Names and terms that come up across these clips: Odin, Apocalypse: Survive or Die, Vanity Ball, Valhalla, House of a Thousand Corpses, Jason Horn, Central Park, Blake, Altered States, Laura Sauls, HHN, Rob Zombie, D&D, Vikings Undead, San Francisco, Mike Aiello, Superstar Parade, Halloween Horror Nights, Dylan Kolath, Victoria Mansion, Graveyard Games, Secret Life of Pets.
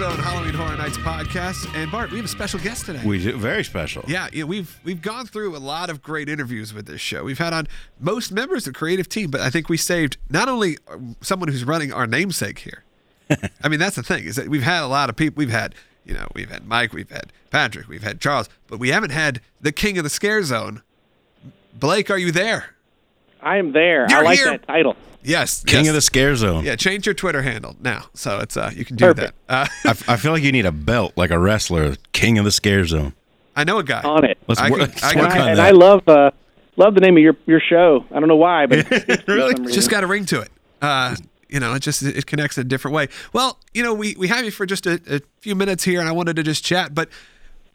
Zone Halloween Horror Nights podcast. And Bart, we have a special guest today. We do. Very special. Yeah, we've gone through a lot of great interviews with this show. We've had on most members of the creative team, but I think we saved not only someone who's running our namesake here. I mean, that's the thing, is that we've had a lot of people. We've had Mike, we've had Patrick, we've had Charles, but we haven't had the king of the scare zone. Blake, are you there? I am there. You're I like here. That title. Yes. King of the Scare Zone. Yeah, change your Twitter handle now. So it's you can do Perfect. That. I feel like you need a belt like a wrestler, King of the Scare Zone. I know a guy. On it. Let's work on that. I love the name of your show. I don't know why, but it's really? Just got a ring to it. It connects in a different way. Well, we have you for just a few minutes here, and I wanted to just chat, but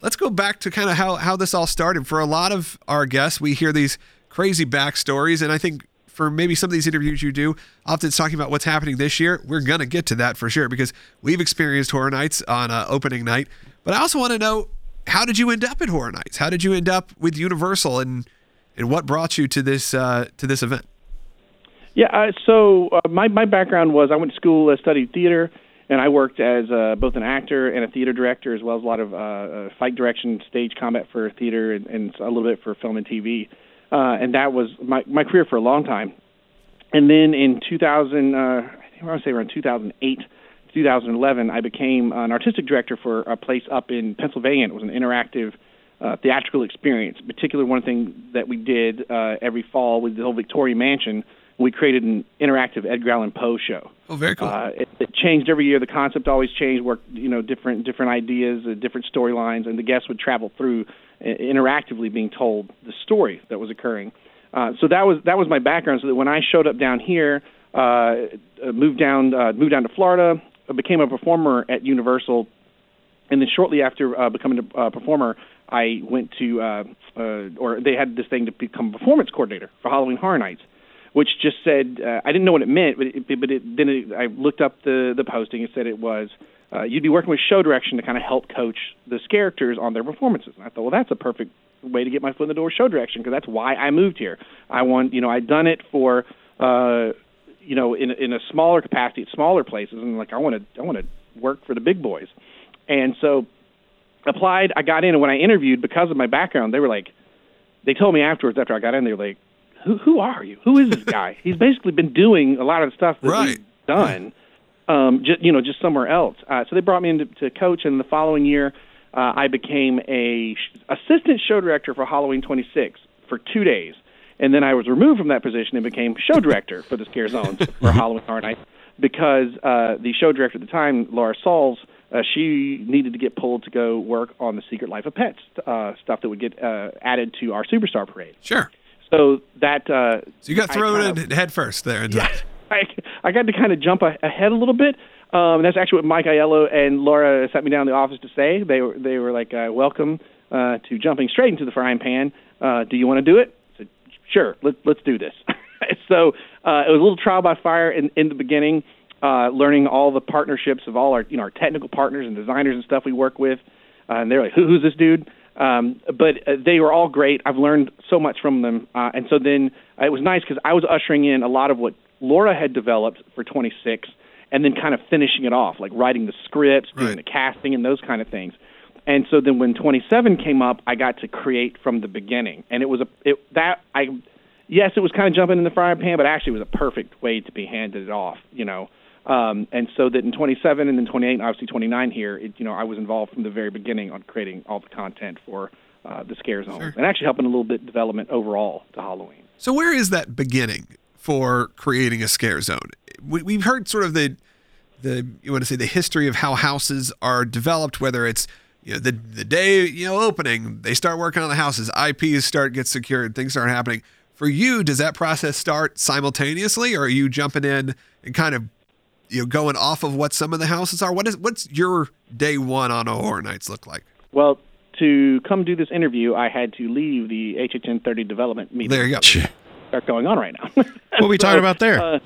let's go back to kind of how this all started. For a lot of our guests, we hear these crazy backstories, and I think for maybe some of these interviews you do, often it's talking about what's happening this year. We're going to get to that for sure, because we've experienced Horror Nights on opening night. But I also want to know, how did you end up at Horror Nights? How did you end up with Universal, and what brought you to this event? Yeah, so my background was I went to school, studied theater, and I worked as both an actor and a theater director, as well as a lot of fight direction, stage combat for theater, and a little bit for film and TV. And that was my career for a long time. And then in 2008 to 2011, I became an artistic director for a place up in Pennsylvania. It was an interactive theatrical experience. In particular, one thing that we did every fall with the whole Victoria Mansion, we created an interactive Edgar Allan Poe show. Oh, very cool. It changed every year. The concept always changed, worked, different ideas, different storylines, and the guests would travel through interactively being told the story that was occurring. So that was my background, so that when I showed up down here, moved down to Florida, became a performer at Universal, and then shortly after becoming a performer, I went to, or they had this thing to become a performance coordinator for Halloween Horror Nights, which just said, I didn't know what it meant, but I looked up the posting. It said it was, you'd be working with show direction to kind of help coach those characters on their performances. And I thought, well, that's a perfect way to get my foot in the door, show direction, because that's why I moved here. I'd done it for, in a smaller capacity at smaller places, and I want to work for the big boys. And so applied, I got in, and when I interviewed, because of my background, they were like, they told me afterwards, after I got in, they were like, who are you? Who is this guy? He's basically been doing a lot of the stuff that right. he's done. Just somewhere else. So they brought me in to coach, and the following year, I became a assistant show director for Halloween 26 for 2 days, and then I was removed from that position and became show director for the Scare Zones for Halloween Horror Nights, because the show director at the time, Laura Sauls, she needed to get pulled to go work on the Secret Life of Pets stuff that would get added to our Superstar Parade. Sure. So that so you got thrown in head first there. Yeah. I got to kind of jump ahead a little bit. That's actually what Mike Aiello and Laura sat me down in the office to say. They were like, welcome to jumping straight into the frying pan. Do you want to do it? I said, sure, let's do this. So it was a little trial by fire in the beginning, learning all the partnerships of all our technical partners and designers and stuff we work with. And they're like, who's this dude? But they were all great. I've learned so much from them. And so then it was nice because I was ushering in a lot of what Laura had developed for 26, and then kind of finishing it off, like writing the scripts, doing right. the casting, and those kind of things. And so then when 27 came up, I got to create from the beginning, and it was it was kind of jumping in the frying pan, but actually it was a perfect way to be handed it off, And so that in 27 and then 28, and obviously 29 here, I was involved from the very beginning on creating all the content for the Scare Zone, sure. and actually helping a little bit development overall to Halloween. So where is that beginning for creating a Scare Zone? We've heard sort of the history of how houses are developed, whether it's the day opening, they start working on the houses, IPs get secured, things start happening. For you, does that process start simultaneously, or are you jumping in and kind of going off of what some of the houses are? What's your day one on Horror Nights look like? Well, to come do this interview, I had to leave the HHN30 development meeting. There you go. Going on right now. What are we talking about there?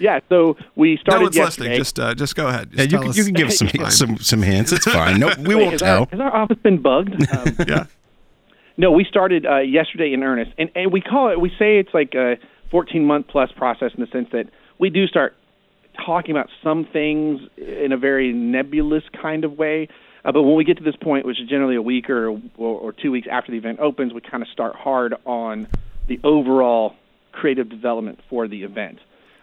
Yeah. So we started. No one's yesterday. Listening. Just go ahead. Just you can give some hints. It's fine. No, we won't tell. Has our office been bugged? Yeah. No, we started yesterday in earnest, and we say it's like a 14-month plus process in the sense that we do start talking about some things in a very nebulous kind of way. But when we get to this point, which is generally a week or 2 weeks after the event opens, we kind of start hard on the overall creative development for the event.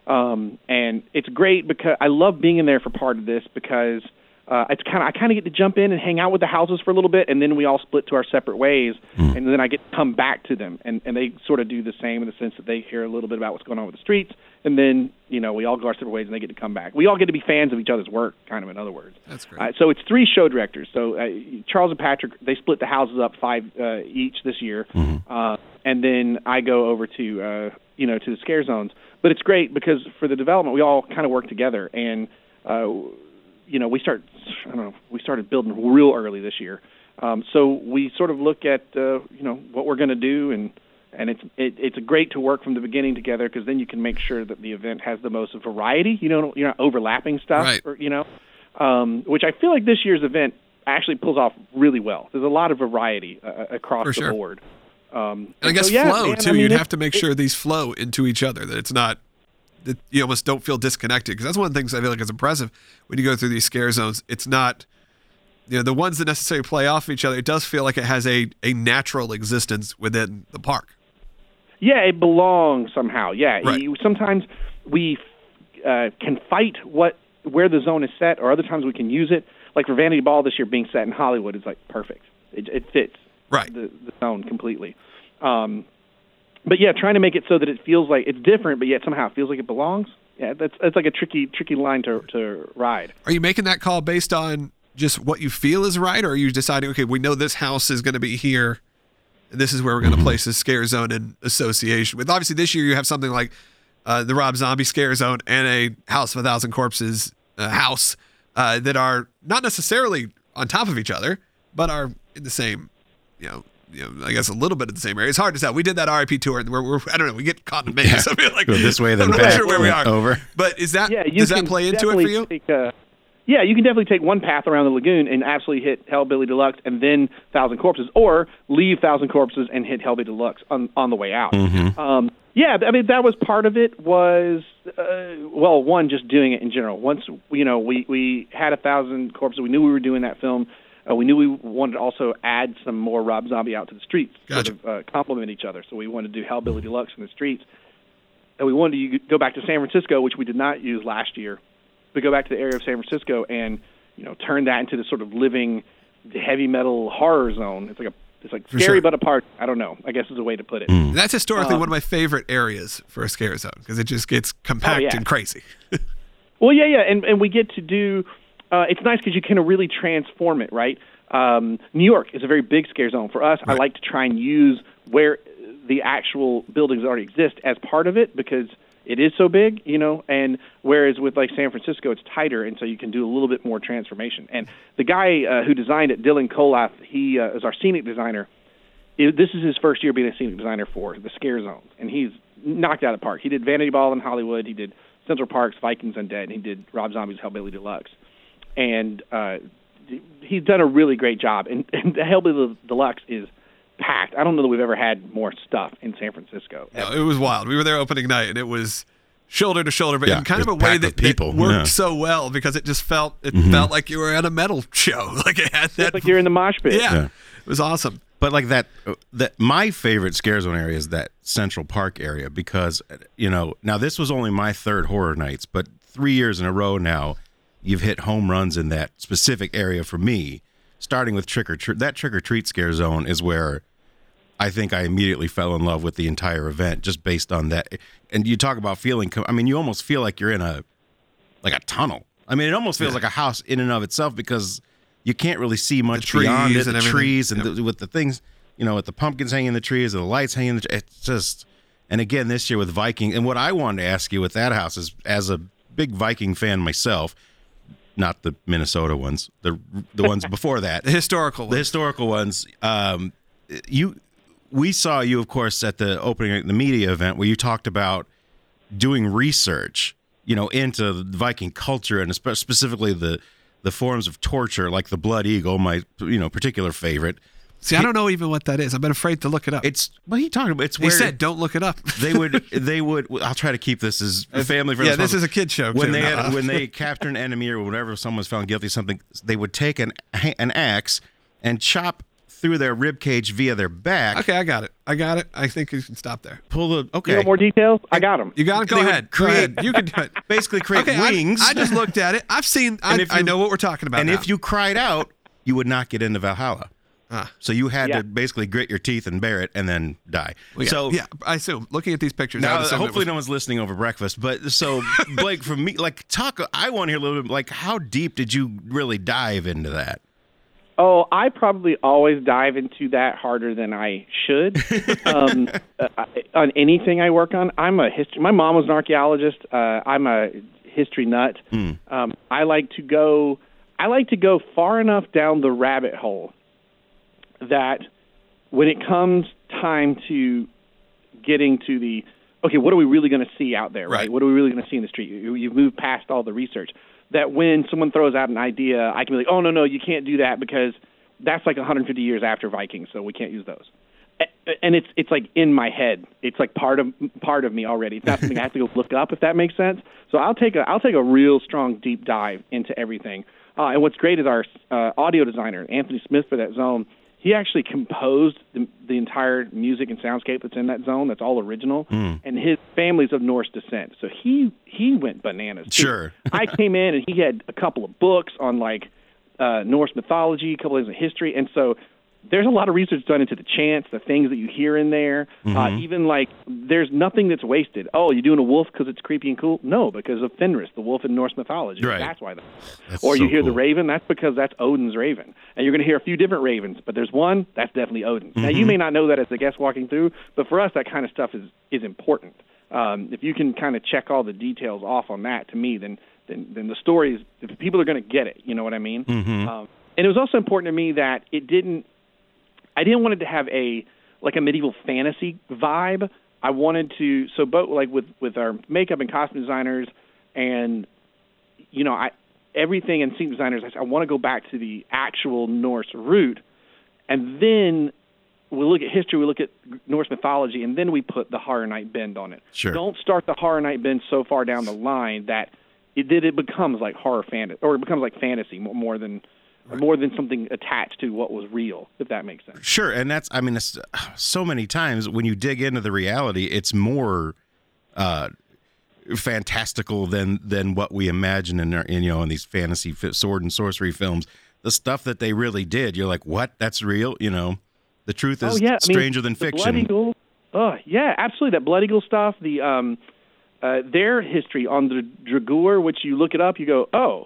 And it's great because I love being in there for part of this because it's kind of I kind of get to jump in and hang out with the houses for a little bit, and then we all split to our separate ways, and then I get to come back to them. And they sort of do the same in the sense that they hear a little bit about what's going on with the streets, and then, you know, we all go our separate ways, and they get to come back. We all get to be fans of each other's work, kind of, in other words. That's great. So it's three show directors. So Charles and Patrick, they split the houses up five each this year, and then I go over to, you know, to the scare zones. But it's great because for the development, we all kind of work together, and you know, we started building real early this year. So we sort of look at, you know, what we're going to do, and it's great to work from the beginning together because then you can make sure that the event has the most variety. You know, you're not overlapping stuff, right. Or, you know, which I feel like this year's event actually pulls off really well. There's a lot of variety across For sure. the board. And I guess so, yeah, flow, too. I mean, you'd have to make sure these flow into each other, that it's not... you almost don't feel disconnected, because that's one of the things I feel like is impressive when you go through these scare zones. It's not, you know, the ones that necessarily play off of each other. It does feel like it has a natural existence within the park. Yeah, it belongs somehow. Yeah, right. Sometimes we can fight where the zone is set, or other times we can use it. Like for Vanity Ball this year being set in Hollywood is like perfect. It fits right the zone completely. But yeah, trying to make it so that it feels like it's different, but yet somehow it feels like it belongs. Yeah, that's like a tricky line to ride. Are you making that call based on just what you feel is right, or are you deciding, okay, we know this house is going to be here, and this is where we're going to place the scare zone in association with? Obviously, this year you have something like the Rob Zombie scare zone and a House of a Thousand Corpses house that are not necessarily on top of each other, but are in the same, you know, I guess a little bit of the same area. It's hard to tell. We did that RIP tour, and we're I don't know. We get caught in the maze. I feel like this way, then I'm not sure where we are. Over. But is that does that play into it for you? Yeah, you can definitely take one path around the lagoon and absolutely hit Hellbilly Deluxe and then Thousand Corpses, or leave Thousand Corpses and hit Hellbilly Deluxe on the way out. Yeah, I mean that was part of it. Was well, one, just doing it in general. Once you know we had a Thousand Corpses, we knew we were doing that film. We knew we wanted to also add some more Rob Zombie out to the streets, sort of complement each other. So we wanted to do Hellbilly Deluxe in the streets. And we wanted to go back to San Francisco, which we did not use last year, but go back to the area of San Francisco and, you know, turn that into this sort of living heavy metal horror zone. It's like scary but apart. I don't know. I guess is a way to put it. That's historically one of my favorite areas for a scare zone because it just gets compact and crazy. Well, yeah. And we get to do... it's nice because you can really transform it, right? New York is a very big scare zone for us. Right. I like to try and use where the actual buildings already exist as part of it because it is so big, you know, and whereas with, like, San Francisco, it's tighter, and so you can do a little bit more transformation. And the guy who designed it, Dylan Kolath, he is our scenic designer. This is his first year being a scenic designer for the scare zones, and he's knocked out of the park. He did Vanity Ball in Hollywood. He did Central Park's Vikings Undead, and he did Rob Zombie's Hellbilly Deluxe. And he's done a really great job. And the Hellbilly Deluxe is packed. I don't know that we've ever had more stuff in San Francisco. No, it was wild. We were there opening night, and it was shoulder to shoulder, but in kind of a way that worked so well because it just felt like you were at a metal show. Like it had that. It's like you're in the mosh pit. Yeah, it was awesome. But like that my favorite scare zone area is that Central Park area because, you know, now this was only my third Horror Nights, but 3 years in a row now. You've hit home runs in that specific area for me, starting with Trick or Treat. That Trick or Treat scare zone is where I think I immediately fell in love with the entire event just based on that. And you talk about feeling, I mean, you almost feel like you're in a tunnel. I mean, it almost feels like a house in and of itself because you can't really see much beyond it, the trees and with the things, you know, with the pumpkins hanging in the trees, the lights hanging in the trees. It's just, and again, this year with Viking, and what I wanted to ask you with that house is as a big Viking fan myself, not the Minnesota ones, the ones before that, the historical ones. We saw you, of course, at the opening of the media event where you talked about doing research, you know, into the Viking culture and specifically the forms of torture, like the Blood Eagle, my particular favorite. See, I don't know even what that is. I've been afraid to look it up. It's what he talking about. It's where he said, "Don't look it up." They would. I'll try to keep this as family friendly. Yeah, this is a kid show. When they capture an enemy or whenever someone's found guilty of something, they would take an axe and chop through their rib cage via their back. Okay, I got it. I think you can stop there. Okay. You want more details? I got them. You got it? Go ahead. You can do it. Basically create wings. I just looked at it. I've seen, I know what we're talking about. And now, if you cried out, you would not get into Valhalla. So you had to basically grit your teeth and bear it and then die. Well, yeah. So I assume, looking at these pictures. Now, hopefully no one's listening over breakfast. But so, Blake, for me, I want to hear a little bit, how deep did you really dive into that? Oh, I probably always dive into that harder than I should on anything I work on. I'm a history. My mom was an archaeologist. I'm a history nut. I like to go far enough down the rabbit hole that when it comes time to getting to the what are we really going to see out there? Right? What are we really going to see in the street? You've moved past all the research. That when someone throws out an idea, I can be like, oh, no, you can't do that because that's 150 years after Vikings, so we can't use those. And it's in my head. It's part of me already. It's not something I have to go look up, if that makes sense. So I'll take a real strong deep dive into everything. And what's great is our audio designer, Anthony Smith, for that zone. He actually composed the entire music and soundscape that's in that zone. That's all original. And his family's of Norse descent. So he went bananas. Sure. I came in and he had a couple of books on Norse mythology, a couple of things in history. And so there's a lot of research done into the chants, the things that you hear in there. Even there's nothing that's wasted. Oh, you're doing a wolf because it's creepy and cool? No, because of Fenris, the wolf in Norse mythology. Right. That's why. The raven, that's because that's Odin's raven. And you're going to hear a few different ravens, but there's one, that's definitely Odin. Now, you may not know that as a guest walking through, but for us, that kind of stuff is important. If you can kind of check all the details off on that, to me, then the stories, if people are going to get it. You know what I mean? And it was also important to me that I didn't want it to have a medieval fantasy vibe. I wanted to, so both with our makeup and costume designers and, everything and scene designers, I want to go back to the actual Norse root. And then we look at history, we look at Norse mythology, and then we put the Horror Night bend on it. Sure. Don't start the Horror Night bend so far down the line that it becomes like horror fantasy, or it becomes like fantasy more than... Right. More than something attached to what was real, if that makes sense. Sure, and that's so many times when you dig into the reality, it's more fantastical than what we imagine in these fantasy sword and sorcery films. The stuff that they really did, you're like, what? That's real? The truth is stranger than fiction. Blood Eagle, yeah, absolutely. That Blood Eagle stuff, their history on the Draugr, which you look it up, you go, oh.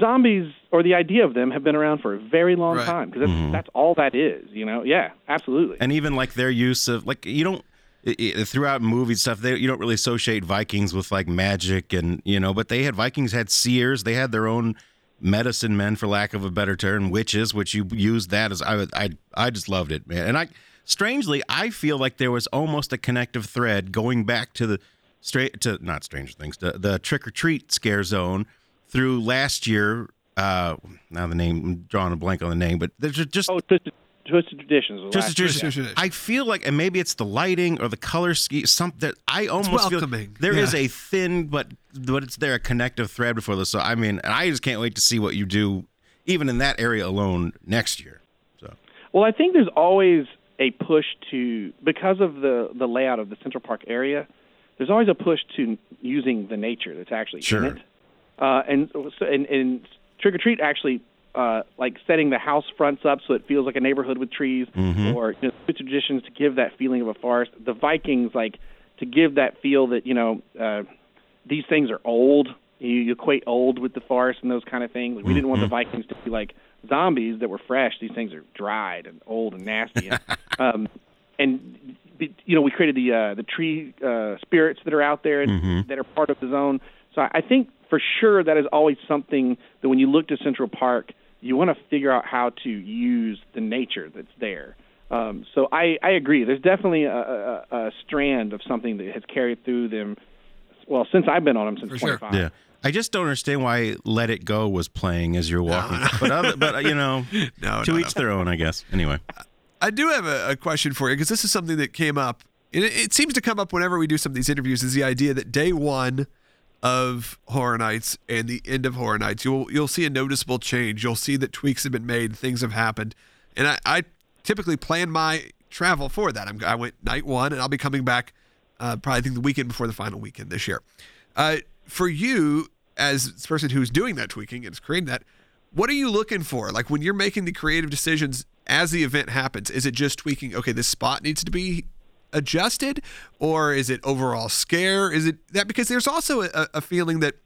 Zombies, or the idea of them, have been around for a very long time, because that's all that is, Yeah, absolutely. And even their use of throughout movie stuff, you don't really associate Vikings with magic and but Vikings had seers, they had their own medicine men, for lack of a better term, witches, which you used that as I just loved it, man. And I feel like there was almost a connective thread going back to not Stranger Things, the Trick or Treat scare zone. Through last year, now the name, I'm drawing a blank on the name, but there's just... Oh, Twisted Traditions. I feel and maybe it's the lighting or the color scheme, something, I almost feel there is a thin, but it's there, a connective thread before this. So, I just can't wait to see what you do, even in that area alone, next year. So. Well, I think there's always a push to, because of the layout of the Central Park area, there's always a push to using the nature that's actually in it. And Trick or Treat actually setting the house fronts up so it feels like a neighborhood with trees, or traditions to give that feeling of a forest. The Vikings to give that feel that these things are old. You equate old with the forest and those kind of things. We didn't want the Vikings to be like zombies that were fresh. These things are dried and old and nasty. We created the tree spirits that are out there and that are part of the zone. So I think. For sure, that is always something that when you look to Central Park, you want to figure out how to use the nature that's there. So I agree. There's definitely a strand of something that has carried through them, well, since I've been on them, since 25. Yeah. I just don't understand why Let It Go was playing as you're walking. No. But, no, to each their own, I guess. Anyway. I do have a question for you, because this is something that came up, and it seems to come up whenever we do some of these interviews, is the idea that day one of Horror Nights and the end of Horror Nights, you'll see a noticeable change. You'll see that tweaks have been made, things have happened. And I typically plan my travel for that. I went night one, and I'll be coming back probably I think the weekend before the final weekend this year. For you, as the person who's doing that tweaking and is creating that, what are you looking for? Like, when you're making the creative decisions as the event happens, is it just tweaking, okay, this spot needs to be adjusted, or is it overall scare? Is it that, because there's also a feeling that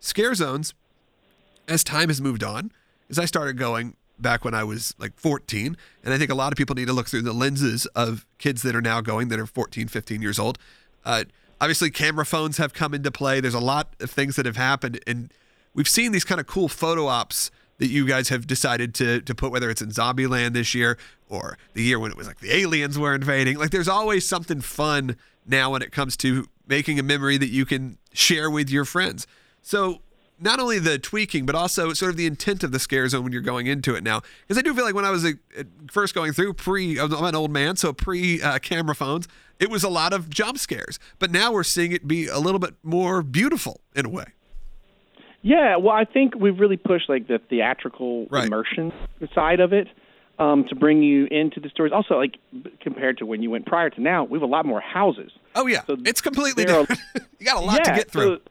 scare zones, as time has moved on, as I started going back when I was like 14, and I think a lot of people need to look through the lenses of kids that are now going that are 14, 15 years old. Obviously, camera phones have come into play. There's a lot of things that have happened, and we've seen these kind of cool photo ops that you guys have decided to put, whether it's in Zombieland this year or the year when it was like the aliens were invading. Like, there's always something fun now when it comes to making a memory that you can share with your friends. So not only the tweaking, but also sort of the intent of the scare zone when you're going into it now. Because I do feel like when I was first going through, I'm an old man, so pre-camera phones, it was a lot of jump scares. But now we're seeing it be a little bit more beautiful in a way. Yeah, well, I think we've really pushed like the theatrical immersion side of it to bring you into the stories. Also, like compared to when you went prior to now, we have a lot more houses. Oh yeah, so it's completely different. You got a lot to get through. So,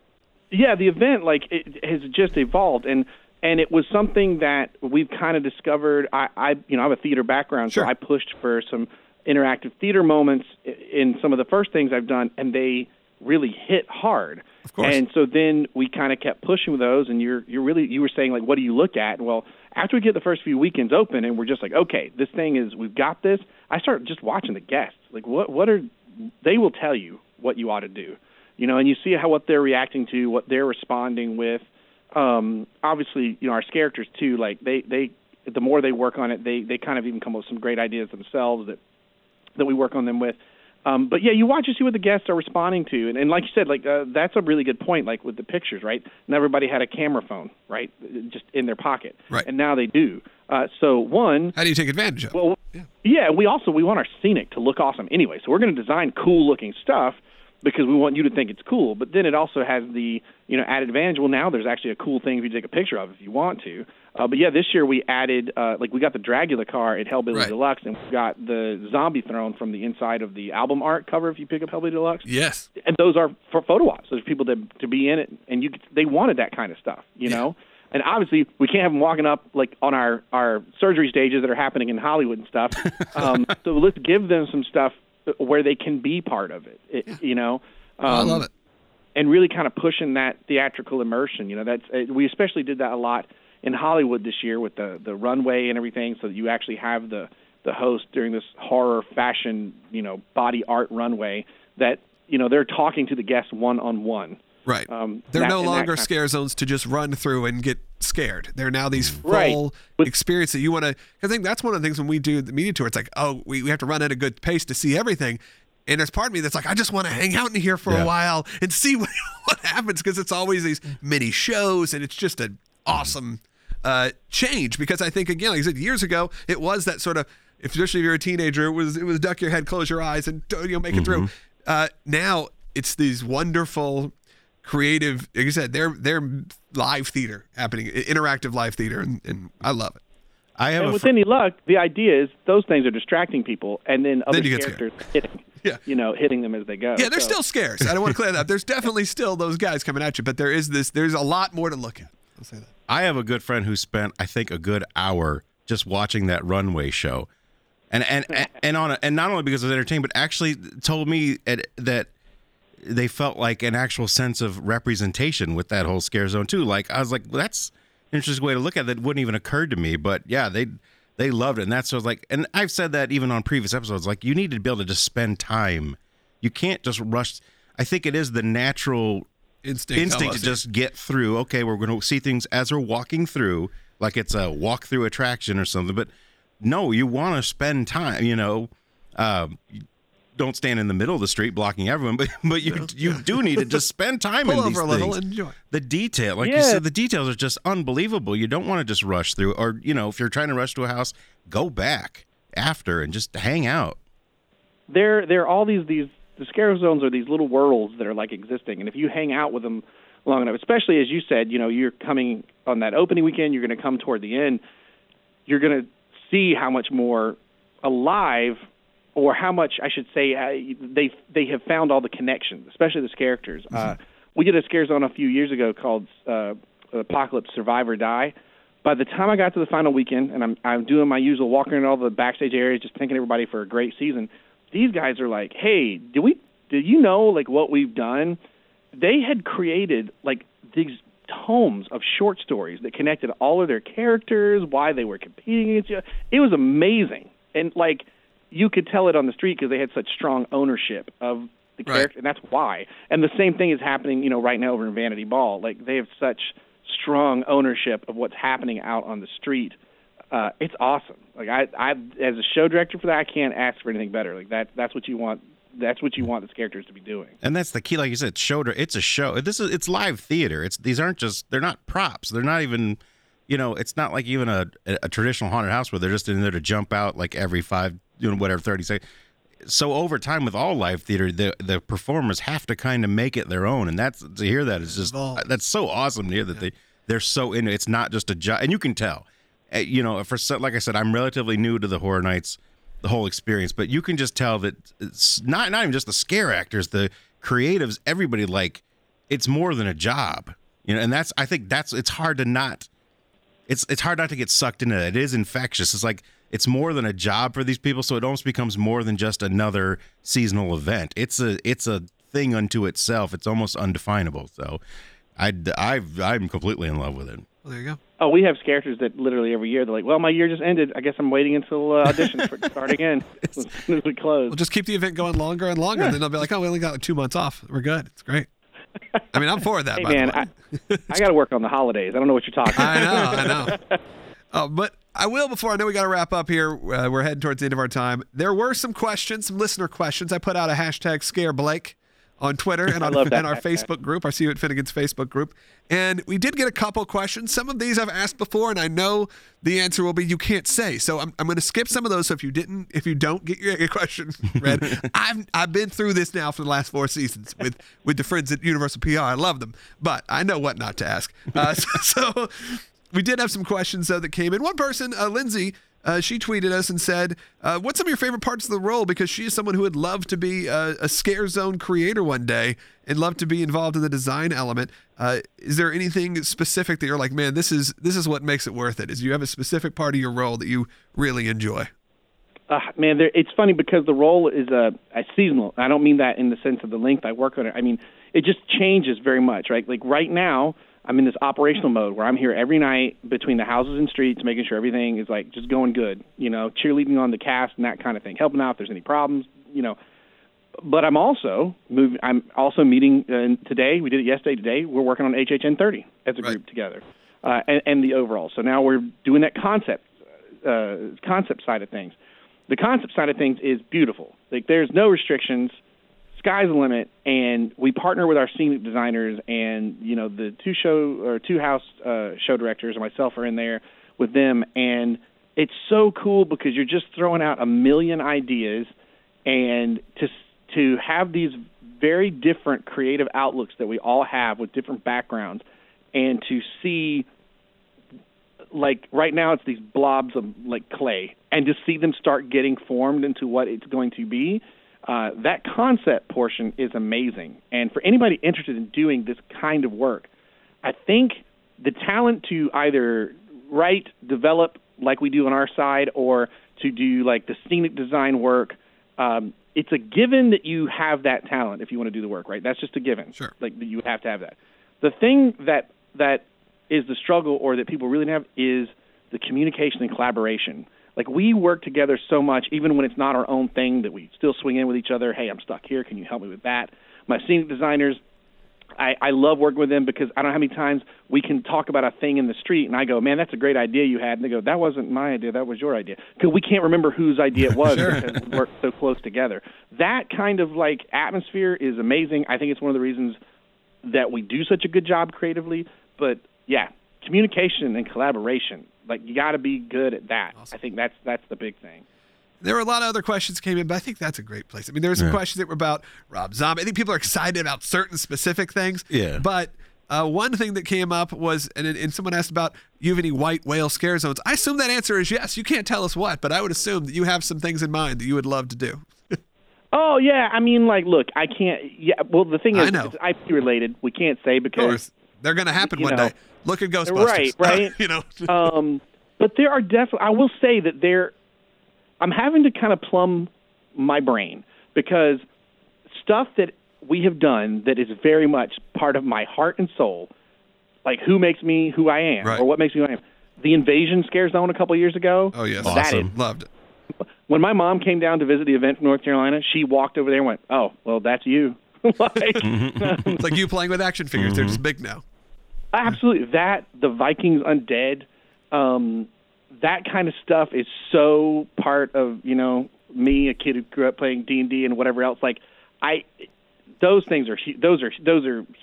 yeah, the event it has just evolved, and it was something that we've kind of discovered. I have a theater background, so I pushed for some interactive theater moments in some of the first things I've done, and they really hit hard. Of course. And so then we kind of kept pushing with those, and you were saying, like, what do you look at? Well, after we get the first few weekends open and we're just like, okay, this thing is, we've got this, I start just watching the guests. Like, what are, they will tell you what you ought to do, and you see what they're reacting to, what they're responding with. Obviously, our characters too, like they the more they work on it, they kind of even come up with some great ideas themselves that we work on them with. But yeah, you watch and see what the guests are responding to, and like you said, that's a really good point. Like with the pictures, right? And everybody had a camera phone, right, just in their pocket, right? And now they do. So one, how do you take advantage of it? Well, yeah, we want our scenic to look awesome anyway, so we're going to design cool looking stuff because we want you to think it's cool. But then it also has the added advantage. Well, now there's actually a cool thing if you take a picture of if you want to. But yeah, this year we added, we got the Dracula car at Hellbilly Deluxe, and we got the zombie throne from the inside of the album art cover if you pick up Hellbilly Deluxe. Yes. And those are for photo ops. There's people that to be in it, and they wanted that kind of stuff, you know? And obviously, we can't have them walking up, on our surgery stages that are happening in Hollywood and stuff. So let's give them some stuff where they can be part of it. I love it. And really kind of pushing that theatrical immersion. We especially did that a lot in Hollywood this year with the runway and everything, so that you actually have the host during this horror fashion, body art runway that, they're talking to the guests one-on-one. Right. They're no longer scare zones to just run through and get scared. They're now these full experience that you want to, I think that's one of the things when we do the media tour, it's like, oh, we have to run at a good pace to see everything. And there's part of me that's like, I just want to hang out in here for a while and see what happens, because it's always these mini shows, and it's just an awesome change, because I think, again, like I said, years ago it was that sort of, especially if you're a teenager, it was duck your head, close your eyes, and make it through. Now it's these wonderful, creative, like you said, they're live theater happening, interactive live theater, and I love it. Any luck, the idea is those things are distracting people, and then other characters hitting them as they go. Yeah, they're still scarce. I don't want to clear that up. There's definitely still those guys coming at you, but there's a lot more to look at. I'll say that. I have a good friend who spent, I think, a good hour just watching that runway show, and not only because it was entertaining, but actually told me that they felt like an actual sense of representation with that whole scare zone too. Like, I was like, well, that's an interesting way to look at it. It wouldn't even occur to me, but yeah, they loved it, and that's what I was like. And I've said that even on previous episodes, like, you need to be able to just spend time. You can't just rush. I think it is the natural instinct to just get through. Okay, we're going to see things as we're walking through, like it's a walk-through attraction or something. But no, you want to spend time. Don't stand in the middle of the street blocking everyone. But you do need to just spend time in these things. Enjoy. The detail, you said, the details are just unbelievable. You don't want to just rush through, or if you're trying to rush to a house, go back after and just hang out. There are all these the scare zones are these little worlds that are like existing, and if you hang out with them long enough, especially as you said, you know, you're coming on that opening weekend, you're going to come toward the end, you're going to see how much more alive, or how much I should say, they have found all the connections, especially those characters. Mm-hmm. We did a scare zone a few years ago called Apocalypse: Survive or Die. By the time I got to the final weekend, and I'm doing my usual walking in all the backstage areas, just thanking everybody for a great season. These guys are like, hey, do you know like what we've done? They had created like these tomes of short stories that connected all of their characters, why they were competing against each other. It was amazing, and like you could tell it on the street because they had such strong ownership of the character, and that's why. And the same thing is happening, you know, right now over in Vanity Ball. Like they have such strong ownership of what's happening out on the street. It's awesome. Like I as a show director for that, I can't ask for anything better. Like that's what you want. That's what you want the characters to be doing. And that's the key. Like you said, it's a show. It's live theater. They're not props. They're not even, you know, it's not like even a traditional haunted house where they're just in there to jump out like every 30 seconds. So over time with all live theater, the performers have to kind of make it their own. And that's, to hear that is just, that's so awesome to hear that they're so into it. It's not just a job. And you can tell, you know, like I said, I'm relatively new to the Horror Nights, the whole experience, but you can just tell that it's not even just the scare actors, the creatives, everybody, like it's more than a job, you know. And that's, I think that's, it's hard not to get sucked into that. It is infectious. It's like, it's more than a job for these people. So it almost becomes more than just another seasonal event. It's a thing unto itself. It's almost undefinable. So I'm completely in love with it. Well, there you go. Oh, we have characters that literally every year, they're like, well, my year just ended. I guess I'm waiting until auditions for it to start again as soon as we close. We'll just keep the event going longer and longer, and then they'll be like, oh, we only got 2 months off. We're good. It's great. I mean, I'm for that, I got to work on the holidays. I don't know what you're talking about. I know. But I will, before I know we got to wrap up here, we're heading towards the end of our time. There were some questions, some listener questions. I put out a hashtag #ScareBlake. On Twitter and on our Facebook group, our See You at Finnegan's Facebook group. And we did get a couple questions. Some of these I've asked before, and I know the answer will be you can't say. So I'm going to skip some of those. So if you don't get your question read, I've been through this now for the last 4 seasons with the friends at Universal PR. I love them, but I know what not to ask. So we did have some questions though that came in. One person, Lindsay, she tweeted us and said, what's some of your favorite parts of the role? Because she is someone who would love to be a scare zone creator one day and love to be involved in the design element. Is there anything specific that you're like, man, this is what makes it worth it? Is you have a specific part of your role that you really enjoy? Man, it's funny because the role is a seasonal. I don't mean that in the sense of the length I work on it. I mean, it just changes very much, right? Like right now, I'm in this operational mode where I'm here every night between the houses and streets, making sure everything is like just going good, you know, cheerleading on the cast and that kind of thing, helping out if there's any problems, you know. But I'm also meeting today. We did it yesterday. Today we're working on HHN 30 as a group together, and the overall. So now we're doing that concept side of things. The concept side of things is beautiful. Like there's no restrictions. Sky's the limit, and we partner with our scenic designers, and you know the two house show directors and myself are in there with them, and it's so cool because you're just throwing out 1 million ideas, and to have these very different creative outlooks that we all have with different backgrounds, and to see like right now it's these blobs of like clay, and to see them start getting formed into what it's going to be. That concept portion is amazing. And for anybody interested in doing this kind of work, I think the talent to either write, develop like we do on our side, or to do like the scenic design work, it's a given that you have that talent if you want to do the work, right? That's just a given. Sure. Like you have to have that. The thing that is the struggle or that people really have is the communication and collaboration. Like, we work together so much, even when it's not our own thing, that we still swing in with each other. Hey, I'm stuck here. Can you help me with that? My scenic designers, I love working with them because I don't know how many times we can talk about a thing in the street, and I go, man, that's a great idea you had. And they go, that wasn't my idea. That was your idea. Because we can't remember whose idea it was because we work so close together. That kind of, like, atmosphere is amazing. I think it's one of the reasons that we do such a good job creatively. But, yeah, communication and collaboration. Like, you got to be good at that. Awesome. I think that's the big thing. There were a lot of other questions came in, but I think that's a great place. I mean, there were some questions that were about Rob Zombie. I think people are excited about certain specific things. Yeah. But one thing that came up was, and someone asked about, you have any white whale scare zones? I assume that answer is yes. You can't tell us what, but I would assume that you have some things in mind that you would love to do. Oh, yeah. I mean, like, look, I can't. Yeah. Well, the thing is, it's IP related. We can't say because they're going to happen one day. Look at Ghostbusters. Right. But there are definitely, I will say that I'm having to kind of plumb my brain because stuff that we have done that is very much part of my heart and soul, like who makes me who I am or what makes me who I am. The invasion scare zone a couple of years ago. Oh, yes. Awesome. Loved it. When my mom came down to visit the event from North Carolina, she walked over there and went, oh, well, that's you. It's like you playing with action figures. They're just big now. Absolutely. That, the Vikings Undead, that kind of stuff is so part of, me, a kid who grew up playing D&D and whatever else. Like, those things are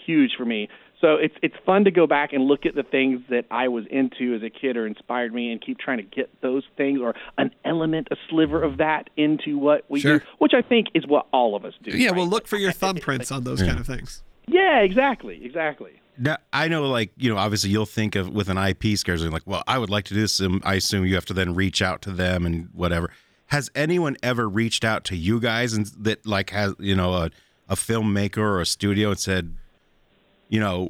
huge for me. So it's fun to go back and look at the things that I was into as a kid or inspired me and keep trying to get those things or an element, a sliver of that into what we do, which I think is what all of us do. Yeah, well, look for your thumbprints on those kind of things. Yeah, exactly. Now, I know, obviously you'll think of with an IP scare zone, like, well, I would like to do this. And I assume you have to then reach out to them and whatever. Has anyone ever reached out to you guys and that has, a filmmaker or a studio and said,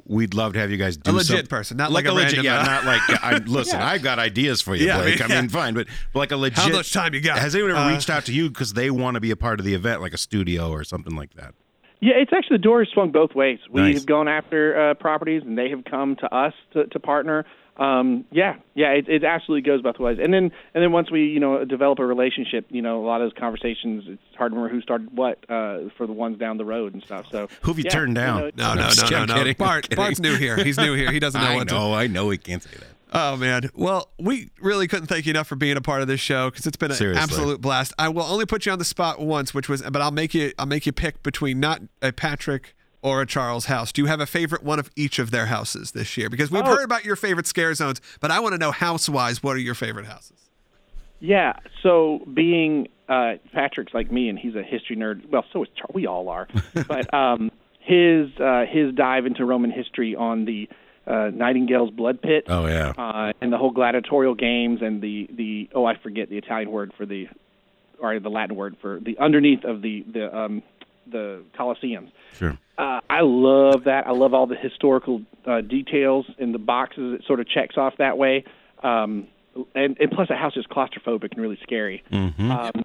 we'd love to have you guys do something. A legit person, not like a random. Yeah, not like, listen, I've got ideas for you, Blake. I mean, fine, but like a legit. How much time you got? Has anyone ever reached out to you because they want to be a part of the event, like a studio or something like that? Yeah, it's actually the door has swung both ways. We've gone after properties, and they have come to us to partner. It absolutely goes both ways. And then once we develop a relationship, a lot of those conversations, it's hard to remember who started what for the ones down the road and stuff. So who have you turned down? No. Bart's new here. He's new here. He doesn't know what to do. I know he can't say that. Oh, man. Well, we really couldn't thank you enough for being a part of this show because it's been an absolute blast. I will only put you on the spot once, but I'll make you pick between not a Patrick or a Charles house. Do you have a favorite one of each of their houses this year? Because we've heard about your favorite scare zones, but I want to know house-wise, what are your favorite houses? Yeah, so being Patrick's like me, and he's a history nerd. Well, so is Charles. We all are. But his dive into Roman history on the Nightingale's Blood Pit. Oh, yeah. And the whole gladiatorial games and the I forget the Italian word for the Latin word for the underneath of the Colosseums. Sure. I love that. I love all the historical details in the boxes. It sort of checks off that way. And plus the house is claustrophobic and really scary. Mm-hmm.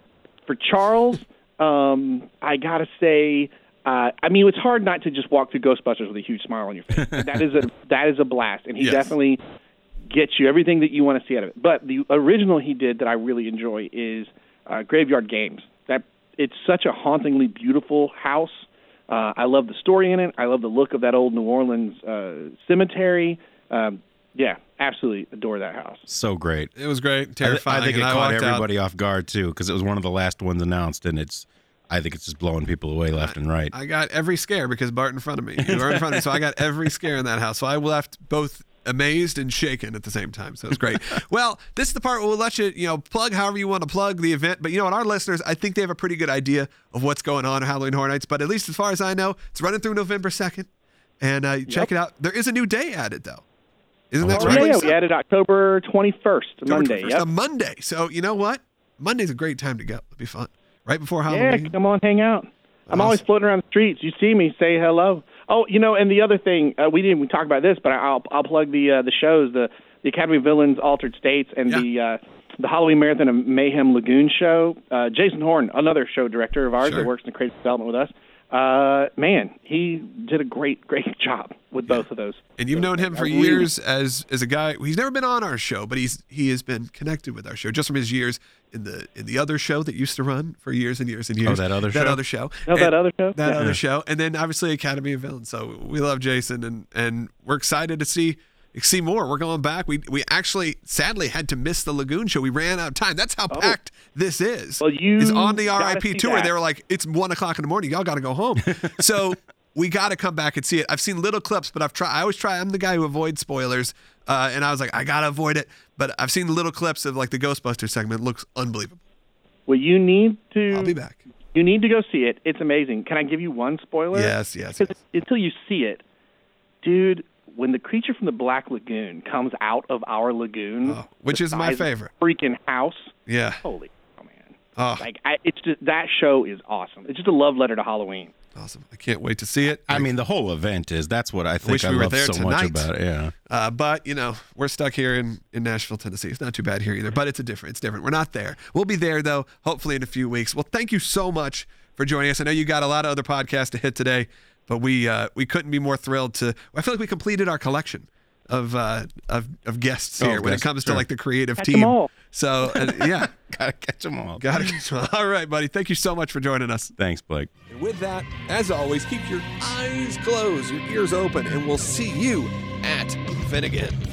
For Charles, I got to say, it's hard not to just walk through Ghostbusters with a huge smile on your face. That is a blast, and he definitely gets you everything that you want to see out of it. But the original he did that I really enjoy is Graveyard Games. That it's such a hauntingly beautiful house. I love the story in it. I love the look of that old New Orleans cemetery. Absolutely adore that house. So great. It was great, terrifying. I think it caught everybody off guard, too, because it was one of the last ones announced, and I think it's just blowing people away left and right. I got every scare because Bart in front of me. You were in front of me, so I got every scare in that house. So I left both amazed and shaken at the same time. So it's great. Well, this is the part where we'll let you, plug however you want to plug the event. But what, our listeners, I think they have a pretty good idea of what's going on at Halloween Horror Nights. But at least as far as I know, it's running through November 2nd. And check it out. There is a new day added, though. Isn't that right? Yeah, we added October 21st, Monday. It's a Monday. So you know what? Monday's a great time to go. It'll be fun. Right before Halloween. Yeah, come on, hang out. I'm always floating around the streets. You see me, say hello. Oh, and the other thing, we didn't even talk about this, but I'll plug the shows, the Academy of Villains, Altered States, and the Halloween Marathon and Mayhem Lagoon show. Jason Horn, another show director of ours that works in creative development with us. He did a great job with both of those. And you've known him for years as a guy. He's never been on our show, but he has been connected with our show just from his years in the other show that used to run for years and years and years. Oh, that other show. Other show. And then obviously Academy of Villains. So we love Jason, and we're excited to see more. We're going back. We actually sadly had to miss the Lagoon show. We ran out of time. That's how packed this is. Well, it's on the RIP tour. They were like, it's 1:00 in the morning. Y'all got to go home. So we got to come back and see it. I've seen little clips, but I always try. I'm the guy who avoids spoilers. And I was like, I got to avoid it. But I've seen little clips of like the Ghostbusters segment. It looks unbelievable. Well, you need to... I'll be back. You need to go see it. It's amazing. Can I give you one spoiler? Yes. Until you see it, dude, when the creature from the Black Lagoon comes out of our lagoon... Oh, which is my favorite. Freaking house. Yeah. Holy cow, man. Oh. Like, it's just, that show is awesome. It's just a love letter to Halloween. Awesome. I can't wait to see it. I mean, the whole event is. That's what I think I love so much about it. Yeah. But, you know, we're stuck here in Nashville, Tennessee. It's not too bad here either, but it's different. We're not there. We'll be there, though, hopefully in a few weeks. Well, thank you so much for joining us. I know you got a lot of other podcasts to hit today, but we couldn't be more thrilled to... I feel like we completed our collection of guests here when it comes to, like, the creative team. Catch them all. So, yeah. Gotta catch them all. All right, buddy. Thank you so much for joining us. Thanks, Blake. And with that, as always, keep your eyes closed, your ears open, and we'll see you at Finnegan.